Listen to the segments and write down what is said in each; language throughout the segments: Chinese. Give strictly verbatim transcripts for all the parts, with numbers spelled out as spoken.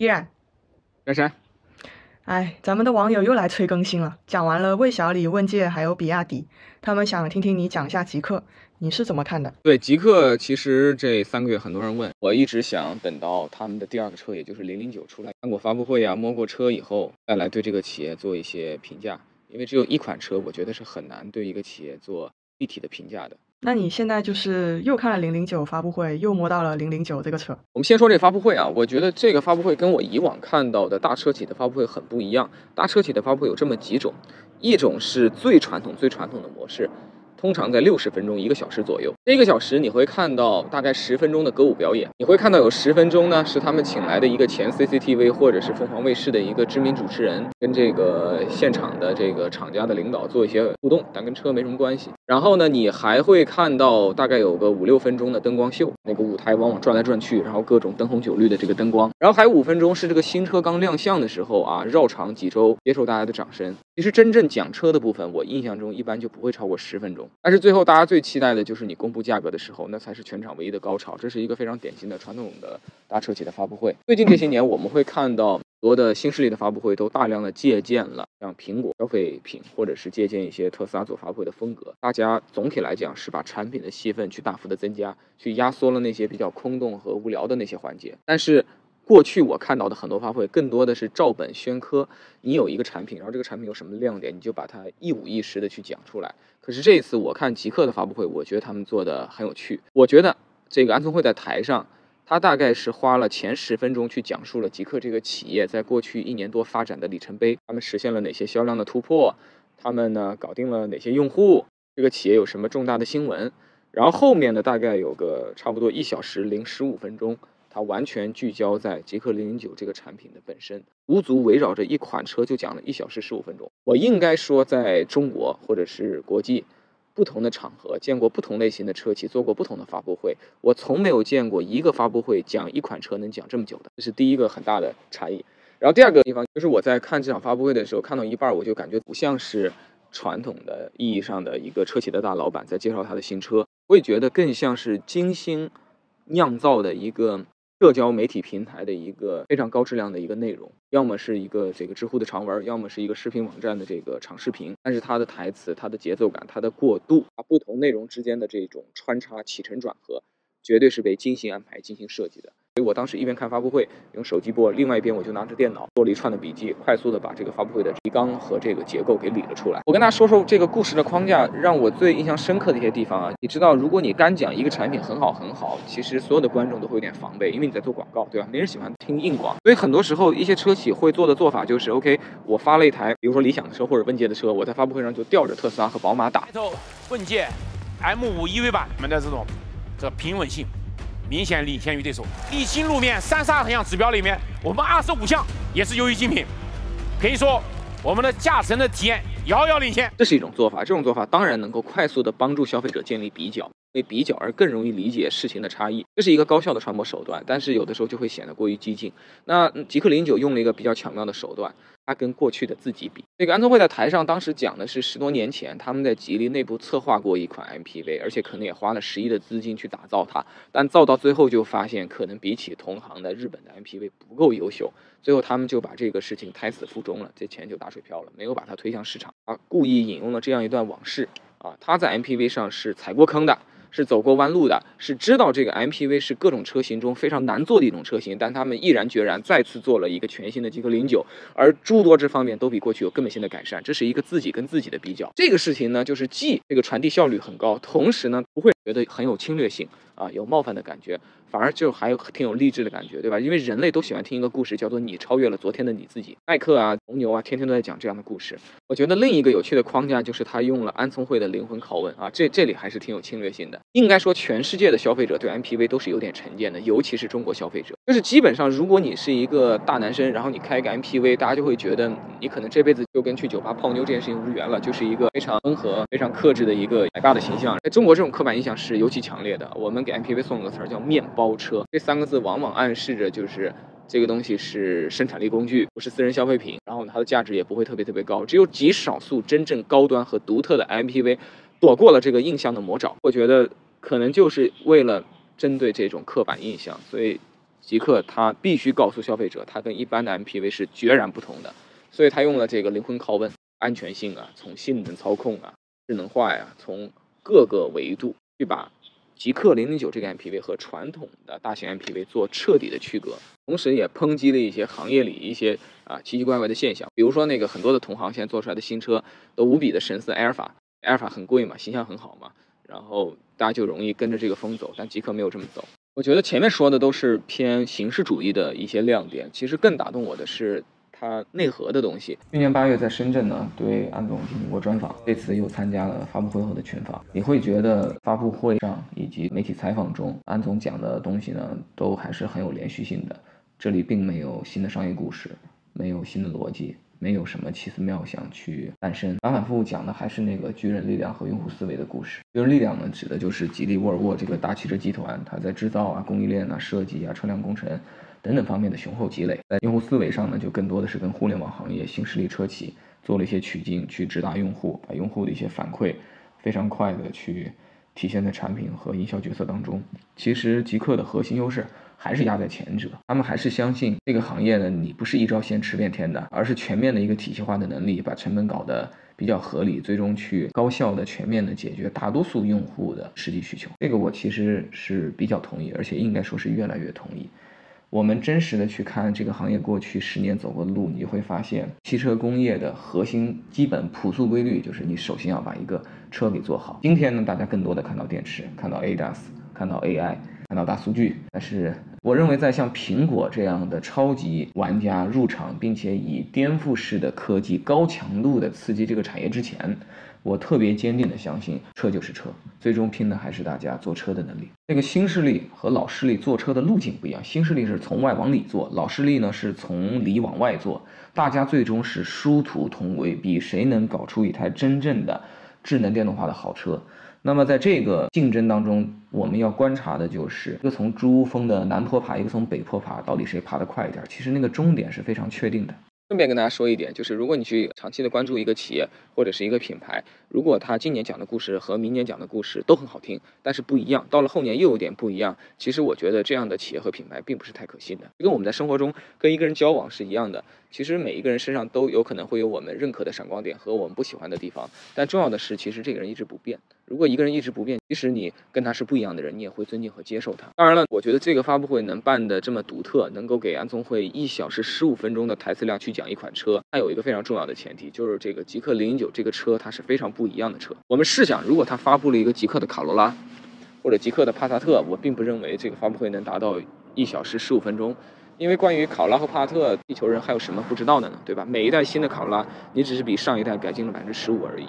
依然，珊珊。哎，咱们的网友又来催更新了。讲完了魏小李、问界还有比亚迪，他们想听听你讲一下极氪，你是怎么看的？对极氪，其实这三个月很多人问，我一直想等到他们的第二个车，也就是零零九出来，看过发布会啊，摸过车以后，再来对这个企业做一些评价。因为只有一款车，我觉得是很难对一个企业做立体的评价的。那你现在就是又看了零零九发布会，又摸到了零零九这个车。我们先说这发布会啊，我觉得这个发布会跟我以往看到的大车企的发布会很不一样。大车企的发布会有这么几种，一种是最传统最传统的模式，通常在六十分钟一个小时左右。这个小时你会看到大概十分钟的歌舞表演，你会看到有十分钟呢是他们请来的一个前 C C T V 或者是凤凰卫视的一个知名主持人跟这个现场的这个厂家的领导做一些互动，但跟车没什么关系。然后呢，你还会看到大概有个五六分钟的灯光秀，那个舞台往往转来转去，然后各种灯红酒绿的这个灯光。然后还有五分钟是这个新车刚亮相的时候啊，绕场几周接受大家的掌声。其实真正讲车的部分，我印象中一般就不会超过十分钟。但是最后大家最期待的就是你公布价格的时候，那才是全场唯一的高潮。这是一个非常典型的传统的大车企的发布会。最近这些年，我们会看到很多的新势力的发布会都大量的借鉴了像苹果消费品，或者是借鉴一些特斯拉做发布会的风格。大家总体来讲是把产品的戏份去大幅的增加，去压缩了那些比较空洞和无聊的那些环节。但是过去我看到的很多发布会更多的是照本宣科，你有一个产品，然后这个产品有什么亮点，你就把它一五一十的去讲出来。可是这一次我看极氪的发布会，我觉得他们做的很有趣。我觉得这个安聪慧在台上，他大概是花了前十分钟去讲述了极氪这个企业在过去一年多发展的里程碑，他们实现了哪些销量的突破，他们呢搞定了哪些用户，这个企业有什么重大的新闻。然后后面的大概有个差不多一小时零十五分钟，他完全聚焦在极氪零零九这个产品的本身，无足围绕着一款车就讲了一小时十五分钟。我应该说，在中国或者是国际不同的场合见过不同类型的车企做过不同的发布会，我从没有见过一个发布会讲一款车能讲这么久的，这是第一个很大的差异。然后第二个地方就是我在看这场发布会的时候，看到一半我就感觉不像是传统的意义上的一个车企的大老板在介绍他的新车，我也觉得更像是精心酿造的一个社交媒体平台的一个非常高质量的一个内容，要么是一个这个知乎的长文，要么是一个视频网站的这个长视频。但是它的台词、它的节奏感、它的过渡，它不同内容之间的这种穿插、起承转合，绝对是被精心安排、精心设计的。所以我当时一边看发布会用手机播，另外一边我就拿着电脑做了一串的笔记，快速的把这个发布会的提纲和这个结构给理了出来。我跟大家说说这个故事的框架，让我最印象深刻的一些地方啊。你知道，如果你干讲一个产品很好很好，其实所有的观众都会有点防备，因为你在做广告，对吧？没人喜欢听硬广。所以很多时候一些车企会做的做法就是 OK， 我发了一台比如说理想的车或者问界的车，我在发布会上就吊着特斯拉和宝马打。问界 M 五 E V 版你们的这种这平稳性明显领先于对手。沥青路面三十二项指标里面，我们二十五项也是优于竞品，可以说我们的驾乘的体验遥遥领先。这是一种做法，这种做法当然能够快速的帮助消费者建立比较，因为比较而更容易理解事情的差异，这是一个高效的传播手段。但是有的时候就会显得过于激进。那极氪零零九用了一个比较巧妙的手段，他跟过去的自己比。这个安聪慧在台上当时讲的是十多年前他们在吉利内部策划过一款 M P V， 而且可能也花了十亿的资金去打造它，但造到最后就发现可能比起同行的日本的 M P V 不够优秀，最后他们就把这个事情胎死腹中了，这钱就打水漂了，没有把它推向市场啊。故意引用了这样一段往事啊，他在 M P V 上是踩过坑的，是走过弯路的，是知道这个 M P V 是各种车型中非常难做的一种车型，但他们毅然决然再次做了一个全新的极氪零零九，而诸多这方面都比过去有根本性的改善。这是一个自己跟自己的比较。这个事情呢，就是既这个传递效率很高，同时呢不会觉得很有侵略性啊，有冒犯的感觉，反而就还有挺有励志的感觉，对吧？因为人类都喜欢听一个故事，叫做你超越了昨天的你自己。耐克啊、红牛啊，天天都在讲这样的故事。我觉得另一个有趣的框架就是他用了安聪慧的灵魂拷问啊，这这里还是挺有侵略性的。应该说，全世界的消费者对 M P V 都是有点成见的，尤其是中国消费者，就是基本上如果你是一个大男生，然后你开一个 M P V， 大家就会觉得你可能这辈子就跟去酒吧泡妞这件事情无缘了，就是一个非常温和、非常克制的一个奶爸的形象。在中国，这种刻板印象是尤其强烈的。我们给 M P V 送了个词儿叫面包车，这三个字往往暗示着就是这个东西是生产力工具，不是私人消费品，然后它的价值也不会特别特别高。只有极少数真正高端和独特的 M P V 躲过了这个印象的魔爪。我觉得可能就是为了针对这种刻板印象，所以极氪它必须告诉消费者，它跟一般的 M P V 是截然不同的，所以它用了这个灵魂拷问，安全性啊，从性能操控啊、智能化呀、啊，从各个维度去把极氪零零九这个 M P V 和传统的大型 M P V 做彻底的区隔，同时也抨击了一些行业里一些啊奇奇怪怪的现象，比如说那个很多的同行现在做出来的新车都无比的神似 Alpha， Alpha 很贵嘛，形象很好嘛，然后大家就容易跟着这个风走，但极氪没有这么走。我觉得前面说的都是偏形式主义的一些亮点，其实更打动我的是它内核的东西。去年八月在深圳呢，对安总进行过专访，这次又参加了发布会后的群访。你会觉得发布会上以及媒体采访中，安总讲的东西呢，都还是很有连续性的。这里并没有新的商业故事，没有新的逻辑，没有什么奇思妙想去诞生。反反复复讲的还是那个巨人力量和用户思维的故事。巨人力量呢，指的就是吉利沃尔沃这个大汽车集团，它在制造啊、供应链啊、设计啊、车辆工程等等方面的雄厚积累。在用户思维上呢，就更多的是跟互联网行业新势力车企做了一些取经，去直达用户，把用户的一些反馈非常快的去体现在产品和营销决策当中。其实极氪的核心优势还是压在前者，他们还是相信这个行业呢，你不是一招鲜吃遍天的，而是全面的一个体系化的能力，把成本搞得比较合理，最终去高效的全面的解决大多数用户的实际需求。这个我其实是比较同意，而且应该说是越来越同意。我们真实的去看这个行业过去十年走过的路，你会发现汽车工业的核心基本朴素规律就是你首先要把一个车给做好。今天呢，大家更多的看到电池，看到 A D A S， 看到 A I， 看到大数据，但是我认为在像苹果这样的超级玩家入场，并且以颠覆式的科技高强度的刺激这个产业之前，我特别坚定的相信车就是车，最终拼的还是大家做车的能力。那个新势力和老势力做车的路径不一样，新势力是从外往里做，老势力呢是从里往外做，大家最终是殊途同归，比谁能搞出一台真正的智能电动化的好车。那么在这个竞争当中，我们要观察的就是一个从珠峰的南坡爬，一个从北坡爬，到底谁爬得快一点，其实那个终点是非常确定的。顺便跟大家说一点，就是如果你去长期的关注一个企业或者是一个品牌，如果他今年讲的故事和明年讲的故事都很好听，但是不一样，到了后年又有点不一样，其实我觉得这样的企业和品牌并不是太可信的。跟我们在生活中跟一个人交往是一样的，其实每一个人身上都有可能会有我们认可的闪光点和我们不喜欢的地方，但重要的是其实这个人一直不变。如果一个人一直不变，即使你跟他是不一样的人，你也会尊敬和接受他。当然了，我觉得这个发布会能办的这么独特，能够给安聪慧一小时十五分钟的台词量去讲一款车，它有一个非常重要的前提，就是这个极氪零零九这个车它是非常不一样的车。我们试想，如果它发布了一个极氪的卡罗拉或者极氪的帕萨特，我并不认为这个发布会能达到一小时十五分钟。因为关于卡罗拉和帕萨特，地球人还有什么不知道的呢？对吧？每一代新的卡罗拉，你只是比上一代改进了百分之十五而已。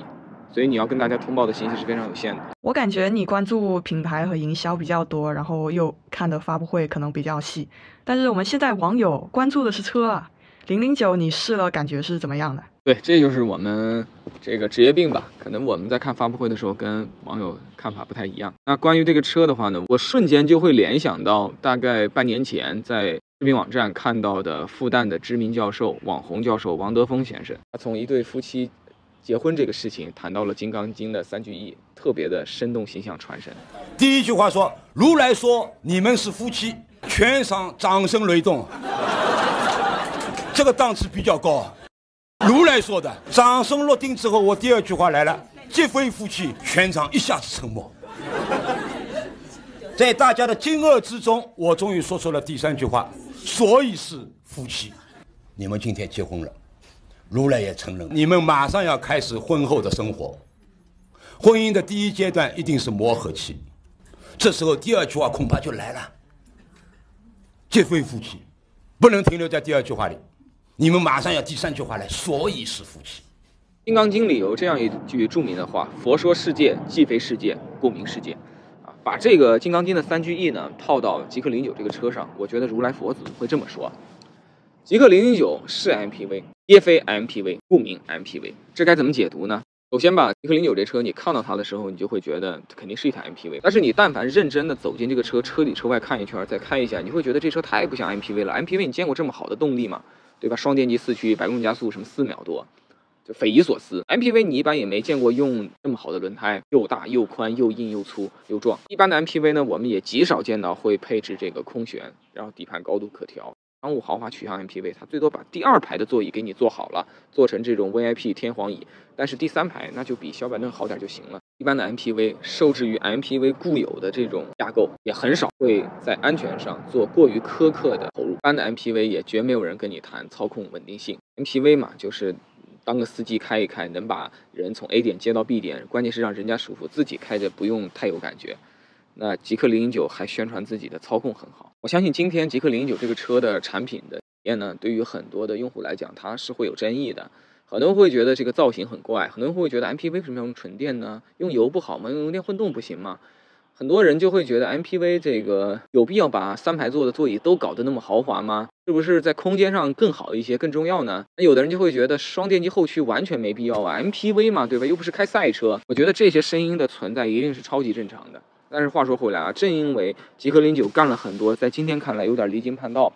所以你要跟大家通报的信息是非常有限的。我感觉你关注品牌和营销比较多，然后又看的发布会可能比较细。但是我们现在网友关注的是车啊，零零九你试了感觉是怎么样的？对，这就是我们这个职业病吧。可能我们在看发布会的时候跟网友看法不太一样。那关于这个车的话呢，我瞬间就会联想到大概半年前在视频网站看到的复旦的知名教授、网红教授王德峰先生，他从一对夫妻结婚这个事情谈到了《金刚经》的三句意，特别的生动形象传神。第一句话说：“如来说你们是夫妻。”全场掌声雷动，这个档次比较高。如来说的，掌声落定之后，我第二句话来了：“结为夫妻。”全场一下子沉默。在大家的惊愕之中，我终于说出了第三句话：“所以是夫妻。”你们今天结婚了。如来也承认，你们马上要开始婚后的生活。婚姻的第一阶段一定是磨合期，这时候第二句话恐怕就来了：结为夫妻，不能停留在第二句话里，你们马上要第三句话来，所以是夫妻。《金刚经》里有这样一句著名的话：“佛说世界，既非世界，故名世界。”啊，把这个《金刚经》的三句意呢套到极氪零零九这个车上，我觉得如来佛祖会这么说：“极氪零零九是 M P V。”也非 M P V， 故名 M P V。 这该怎么解读呢？首先吧，极氪零零九这车你看到它的时候，你就会觉得肯定是一台 M P V， 但是你但凡认真的走进这个车，车里车外看一圈再开一下，你会觉得这车太不像 M P V 了。 M P V 你见过这么好的动力吗？对吧？双电机四驱，百公里加速什么四秒多，就匪夷所思。 M P V 你一般也没见过用这么好的轮胎，又大又宽又硬又粗又壮。一般的 M P V 呢，我们也极少见到会配置这个空悬，然后底盘高度可调。商务豪华取向 M P V 它最多把第二排的座椅给你做好了，做成这种 V I P 天皇椅，但是第三排那就比小板凳好点就行了。一般的 M P V 受制于 M P V 固有的这种架构，也很少会在安全上做过于苛刻的投入。一般的 M P V 也绝没有人跟你谈操控稳定性。M P V 嘛，就是当个司机开一开，能把人从 A 点接到 B 点，关键是让人家舒服，自己开着不用太有感觉。那极氪零零九还宣传自己的操控很好，我相信今天极氪零零九这个车的产品的体验呢，对于很多的用户来讲，它是会有争议的。很多人会觉得这个造型很怪，很多人会觉得 M P V 为什么要用纯电呢？用油不好吗？用油电混动不行吗？很多人就会觉得 M P V 这个有必要把三排座的座椅都搞得那么豪华吗？是不是在空间上更好一些更重要呢？那有的人就会觉得双电机后驱完全没必要啊 ，M P V 嘛，对吧？又不是开赛车。我觉得这些声音的存在一定是超级正常的。但是话说回来啊，正因为极氪零零九干了很多在今天看来有点离经叛道、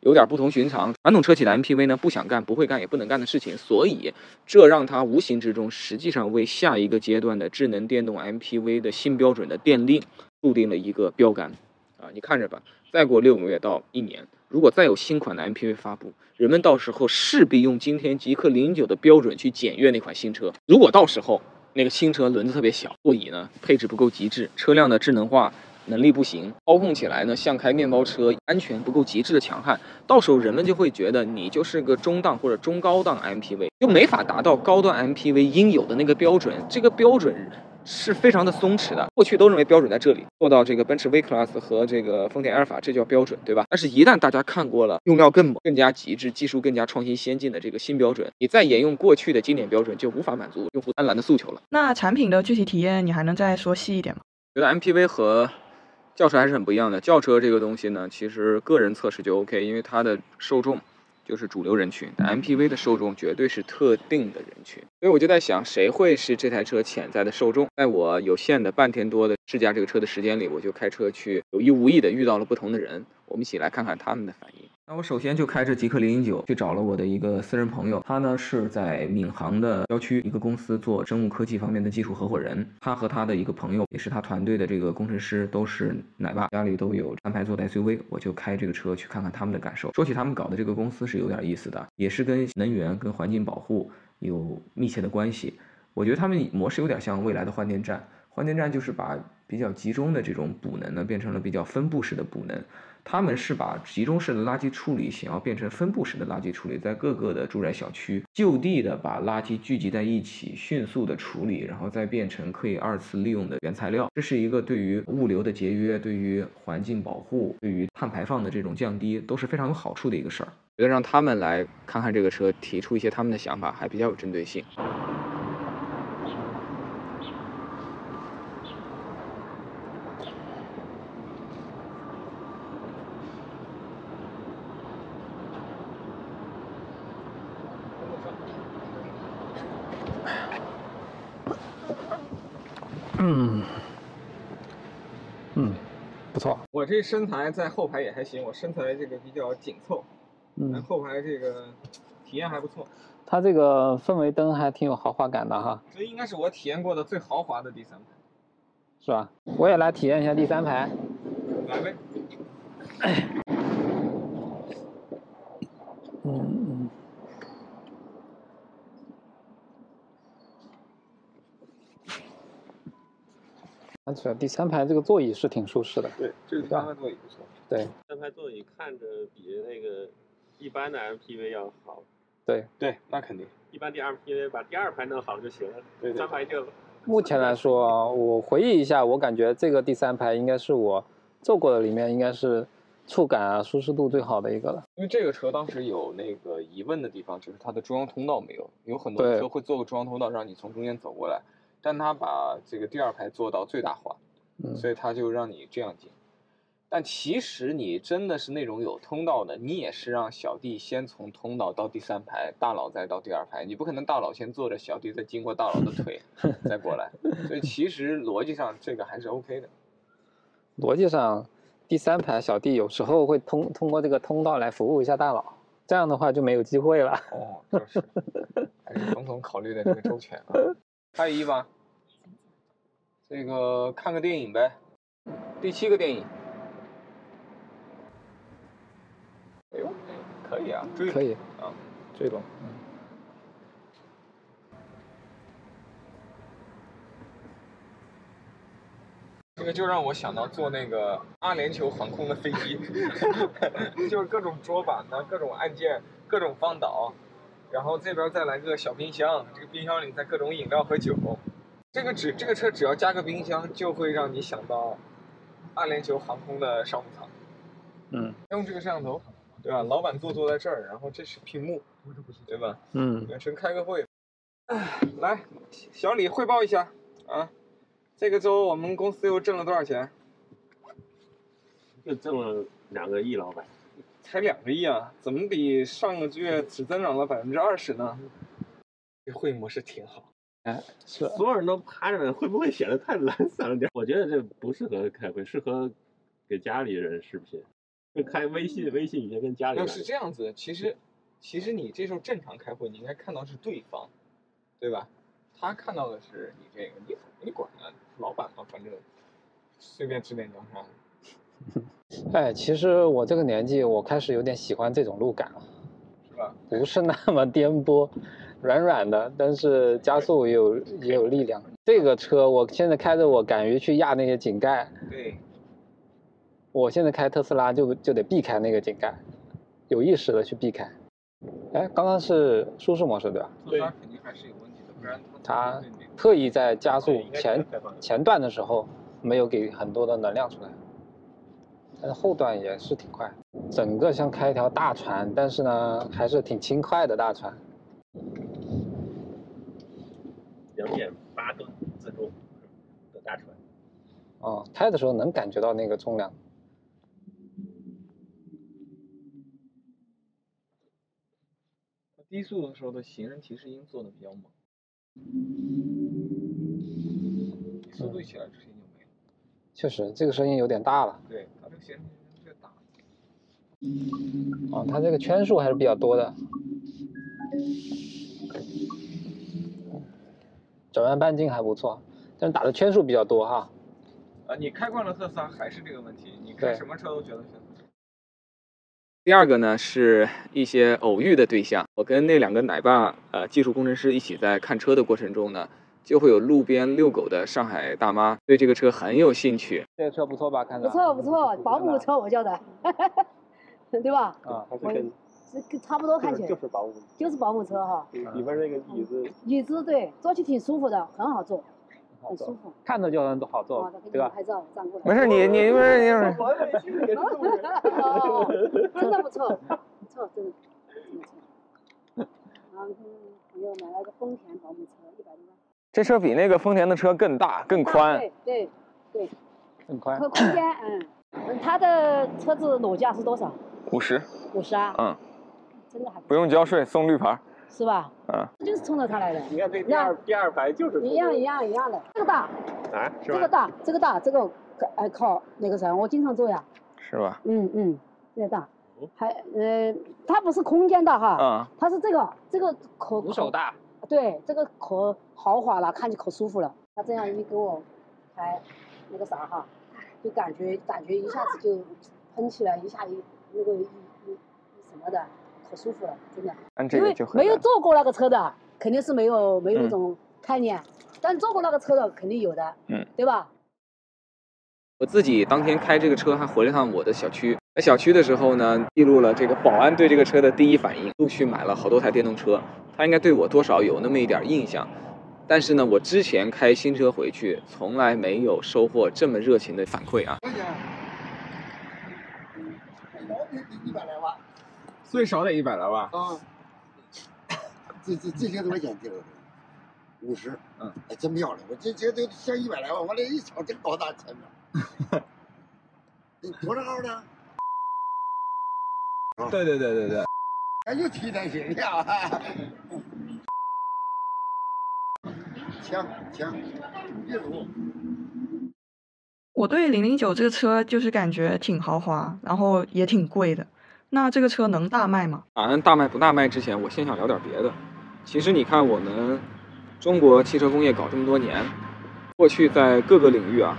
有点不同寻常，传统车企的 M P V 呢不想干、不会干、也不能干的事情，所以这让它无形之中实际上为下一个阶段的智能电动 M P V 的新标准的奠定，注定了一个标杆啊！你看着吧，再过六个月到一年，如果再有新款的 M P V 发布，人们到时候势必用今天极氪零零九的标准去检阅那款新车。如果到时候那个新车轮子特别小，座椅呢配置不够极致，车辆的智能化能力不行，操控起来呢像开面包车，安全不够极致的强悍，到时候人们就会觉得你就是个中档或者中高档 M P V， 就没法达到高端 M P V 应有的那个标准。这个标准是非常的松弛的，过去都认为标准在这里，做到这个奔驰 V Class 和这个丰田阿尔法，这叫标准，对吧？但是，一旦大家看过了用料更猛、更加极致、技术更加创新先进的这个新标准，你再沿用过去的经典标准，就无法满足用户贪婪的诉求了。那产品的具体体验，你还能再说细一点吗？觉得 M P V 和轿车还是很不一样的。轿车这个东西呢，其实个人测试就 OK， 因为它的受众就是主流人群，但 M P V 的受众绝对是特定的人群，所以我就在想，谁会是这台车潜在的受众？在我有限的半天多的试驾这个车的时间里，我就开车去，有意无意的遇到了不同的人，我们一起来看看他们的反应。那我首先就开着极氪零零九去找了我的一个私人朋友，他呢是在闵行的郊区一个公司做生物科技方面的技术合伙人，他和他的一个朋友也是他团队的这个工程师，都是奶爸，家里都有三排座的 S U V， 我就开这个车去看看他们的感受。说起他们搞的这个公司是有点意思的，也是跟能源跟环境保护有密切的关系。我觉得他们模式有点像未来的换电站，换电站就是把比较集中的这种补能呢变成了比较分布式的补能。他们是把集中式的垃圾处理想要变成分布式的垃圾处理，在各个的住宅小区就地的把垃圾聚集在一起，迅速的处理，然后再变成可以二次利用的原材料。这是一个对于物流的节约、对于环境保护、对于碳排放的这种降低都是非常有好处的一个事儿。觉得让他们来看看这个车，提出一些他们的想法，还比较有针对性。嗯嗯，不错。我这身材在后排也还行，我身材这个比较紧凑，嗯，后排这个体验还不错。它这个氛围灯还挺有豪华感的哈，这应该是我体验过的最豪华的第三排，是吧？我也来体验一下第三排，来呗。嗯嗯。第三排这个座椅是挺舒适的，对，这个三排座椅不错。对，三排座椅看着比那个一般的 M P V 要好。对对，那肯定。一般的 M P V 把第二排弄好就行了，对对，三排就。目前来说，我回忆一下，我感觉这个第三排应该是我坐过的里面应该是触感啊、舒适度最好的一个了。因为这个车当时有那个疑问的地方，就是它的中央通道没有，有很多车会做个中央通道，让你从中间走过来。但他把这个第二排做到最大化，嗯，所以他就让你这样进。但其实你真的是那种有通道的，你也是让小弟先从通道到第三排，大佬再到第二排，你不可能大佬先坐着，小弟再经过大佬的腿再过来。所以其实逻辑上这个还是 OK 的。逻辑上，第三排小弟有时候会通通过这个通道来服务一下大佬，这样的话就没有机会了。哦，就是。还是彭总考虑的这个周全啊。还有一吧，这个看个电影呗。第七个电影，哎呦，可以啊，追可以啊，追龙。嗯，这个就让我想到坐那个阿联酋航空的飞机，就是各种桌板呢，各种按键，各种放倒，然后这边再来个小冰箱，这个冰箱里再各种饮料和酒。这个只这个车只要加个冰箱，就会让你想到阿联酋航空的商务舱。嗯，用这个摄像头，对吧？老板坐坐在这儿，然后这是屏幕，对吧？嗯，远程开个会。来，小李汇报一下啊。这个周我们公司又挣了多少钱？又挣了两个亿，老板。才两个亿啊？怎么比上个月只增长了百分之二十呢？这会模式挺好。哎，是所有人都趴着，会不会显得太懒散了点？我觉得这不适合开会，适合给家里人视频。就开微信，微信已经跟家里人。是这样子，其实，其实你这时候正常开会，你应该看到是对方，对吧？他看到的是你这个，你你管啊，老板嘛，反正随便指点江山。哎，其实我这个年纪，我开始有点喜欢这种路感了，是吧？不是那么颠簸，软软的，但是加速也有也有力量。这个车我现在开着，我敢于去压那些井盖。对。我现在开特斯拉就就得避开那个井盖，有意识的去避开。哎，刚刚是舒适模式对吧？对，肯定还是有问题。他特意在加速前前段的时候没有给很多的能量出来，但是后段也是挺快，整个像开一条大船，但是呢还是挺轻快的大船。两点八吨自重的大船。哦，开的时候能感觉到那个重量。低速的时候的行人提示音做的比较猛。速度起来之前就没有。确实，这个声音有点大了。对，它这个弦太大了。哦，它这个圈数还是比较多的。转弯半径还不错，但是打的圈数比较多哈。啊，你开惯了特斯拉还是这个问题，你开什么车都觉得选择。第二个呢是一些偶遇的对象，我跟那两个奶爸呃技术工程师一起在看车的过程中呢，就会有路边遛狗的上海大妈对这个车很有兴趣。这个车不错吧？看着不错不错，保姆车我叫的，对吧？啊，还是跟差不多看起来就是保姆，就是保姆车哈。里面那个椅子，椅子对，坐起挺舒服的，很好坐。很舒服，看着就很好做，对吧？拍照，站过来。没事，你你不是你不是。我还没去你的路呢。真的不错，不错，真的不错。然后朋友买了个丰田保姆车，一百多万。这车比那个丰田的车更大、更宽。对对对。更宽。和空间，嗯，它的车子裸价是多少？五十。五十啊？嗯。真的还不用交税，送绿牌。是吧？啊，就是冲着它来的。你看这第二第二排就是一样一样一样的，这个大，啊，这个大，这个大，这个哎靠那个啥，我经常坐呀，是吧？嗯嗯，这个大，还呃，它不是空间大哈，啊，它是这个这个可扶手大，对，这个可豪华了，看着可舒服了。它这样一给我还那个啥哈，就感觉感觉一下子就喷起来，一下一那个一一什么的。可舒服了，真的。按这个就很。没有坐过那个车的，肯定是没有没有那种概念，嗯、但坐过那个车的肯定有的，嗯，对吧？我自己当天开这个车还回了趟我的小区，在小区的时候呢，记录了这个保安对这个车的第一反应。陆续买了好多台电动车，他应该对我多少有那么一点印象，但是呢，我之前开新车回去，从来没有收获这么热情的反馈啊。一百来万。最少得一百来万啊！这这这些怎么讲究？五十，嗯，哎，真漂亮！我这这都像一百来万，我这一瞧真高大前面。你多少号呢？对对对对对，咱就提点形象。强强，阅读。我对零零九这个车就是感觉挺豪华，然后也挺贵的。那这个车能大卖吗？啊，大卖不大卖之前，我先想聊点别的。其实你看我们中国汽车工业搞这么多年，过去在各个领域啊，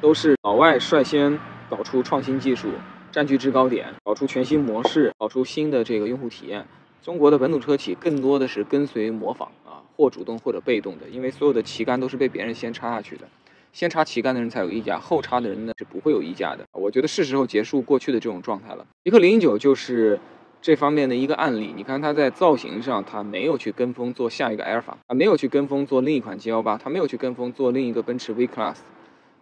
都是老外率先搞出创新技术，占据制高点，搞出全新模式，搞出新的这个用户体验。中国的本土车企更多的是跟随模仿啊，或主动或者被动的，因为所有的旗杆都是被别人先插下去的。先插旗杆的人才有溢价，后插的人呢是不会有溢价的。我觉得是时候结束过去的这种状态了。极氪零零九就是这方面的一个案例。你看它在造型上，它没有去跟风做下一个 Alpha， 它没有去跟风做另一款 G L 八， 它没有去跟风做另一个奔驰 V Class，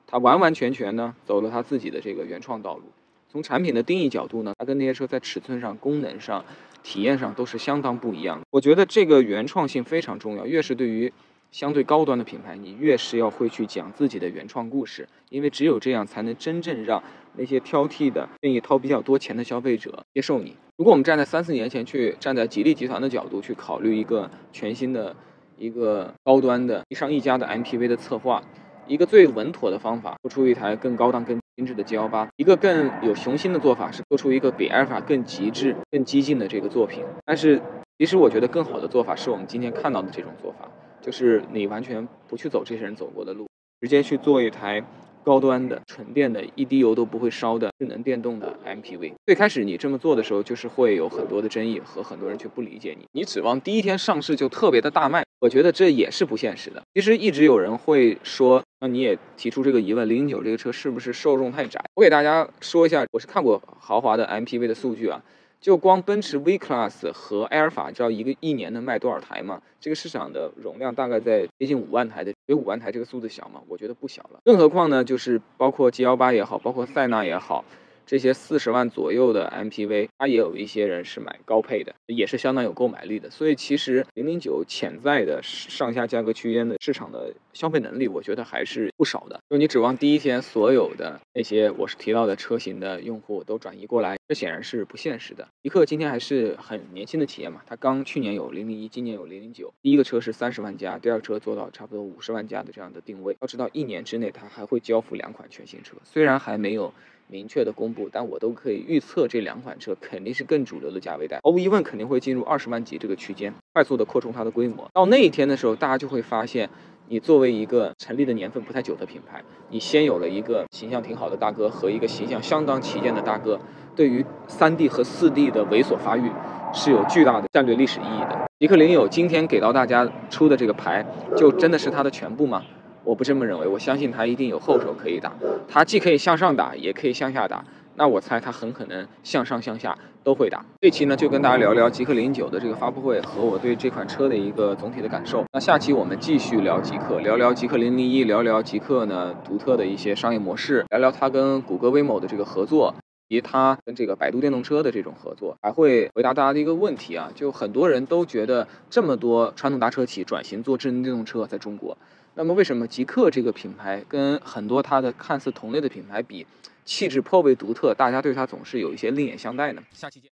它完完全全呢走了它自己的这个原创道路。从产品的定义角度呢，它跟那些车在尺寸上、功能上、体验上都是相当不一样的。我觉得这个原创性非常重要，越是对于相对高端的品牌，你越是要会去讲自己的原创故事，因为只有这样才能真正让那些挑剔的、愿意掏比较多钱的消费者接受你。如果我们站在三四年前去，站在吉利集团的角度去考虑一个全新的、一个高端的、一上一家的 M P V 的策划，一个最稳妥的方法，做出一台更高档、更精致的 G L 八；一个更有雄心的做法是做出一个比阿尔法更极致、更激进的这个作品。但是，其实我觉得更好的做法是我们今天看到的这种做法。就是你完全不去走这些人走过的路，直接去做一台高端的纯电的一滴油都不会烧的智能电动的 M P V。 最开始你这么做的时候，就是会有很多的争议和很多人去不理解你，你指望第一天上市就特别的大卖，我觉得这也是不现实的。其实一直有人会说，那你也提出这个疑问，零零九这个车是不是受众太窄？我给大家说一下，我是看过豪华的 M P V 的数据啊，就光奔驰 V Class 和埃尔法，知道一个一年能卖多少台吗？这个市场的容量大概在接近五万台的，所以五万台这个数字小吗？我觉得不小了。更何况呢，就是包括 G 幺八 也好，包括塞纳也好，这些四十万左右的 M P V， 它也有一些人是买高配的，也是相当有购买力的。所以其实零零九潜在的上下价格区间的市场的消费能力，我觉得还是不少的。就你指望第一天所有的那些我是提到的车型的用户都转移过来，这显然是不现实的。极氪今天还是很年轻的企业嘛，它刚去年有零零一，今年有零零九，第一个车是三十万加，第二个车做到差不多五十万加的这样的定位。要知道一年之内它还会交付两款全新车，虽然还没有明确的公布，但我都可以预测这两款车肯定是更主流的价位带，毫无疑问肯定会进入二十万级这个区间，快速的扩充它的规模。到那一天的时候，大家就会发现，你作为一个成立的年份不太久的品牌，你先有了一个形象挺好的大哥和一个形象相当旗舰的大哥，对于三 D 和四 D 的猥琐发育是有巨大的战略历史意义的。极氪零零九今天给到大家出的这个牌，就真的是它的全部吗？我不这么认为，我相信他一定有后手可以打，他既可以向上打，也可以向下打。那我猜他很可能向上向下都会打。这期呢就跟大家聊聊极氪零零九的这个发布会和我对这款车的一个总体的感受。那下期我们继续聊极氪，聊聊极氪零零一，聊聊极氪呢独特的一些商业模式，聊聊他跟谷歌 威某 的这个合作，以及它跟这个百度电动车的这种合作，还会回答大家的一个问题啊，就很多人都觉得这么多传统大车企转型做智能电动车在中国，那么为什么极氪这个品牌跟很多它的看似同类的品牌比，气质颇为独特，大家对它总是有一些另眼相待呢？下期见。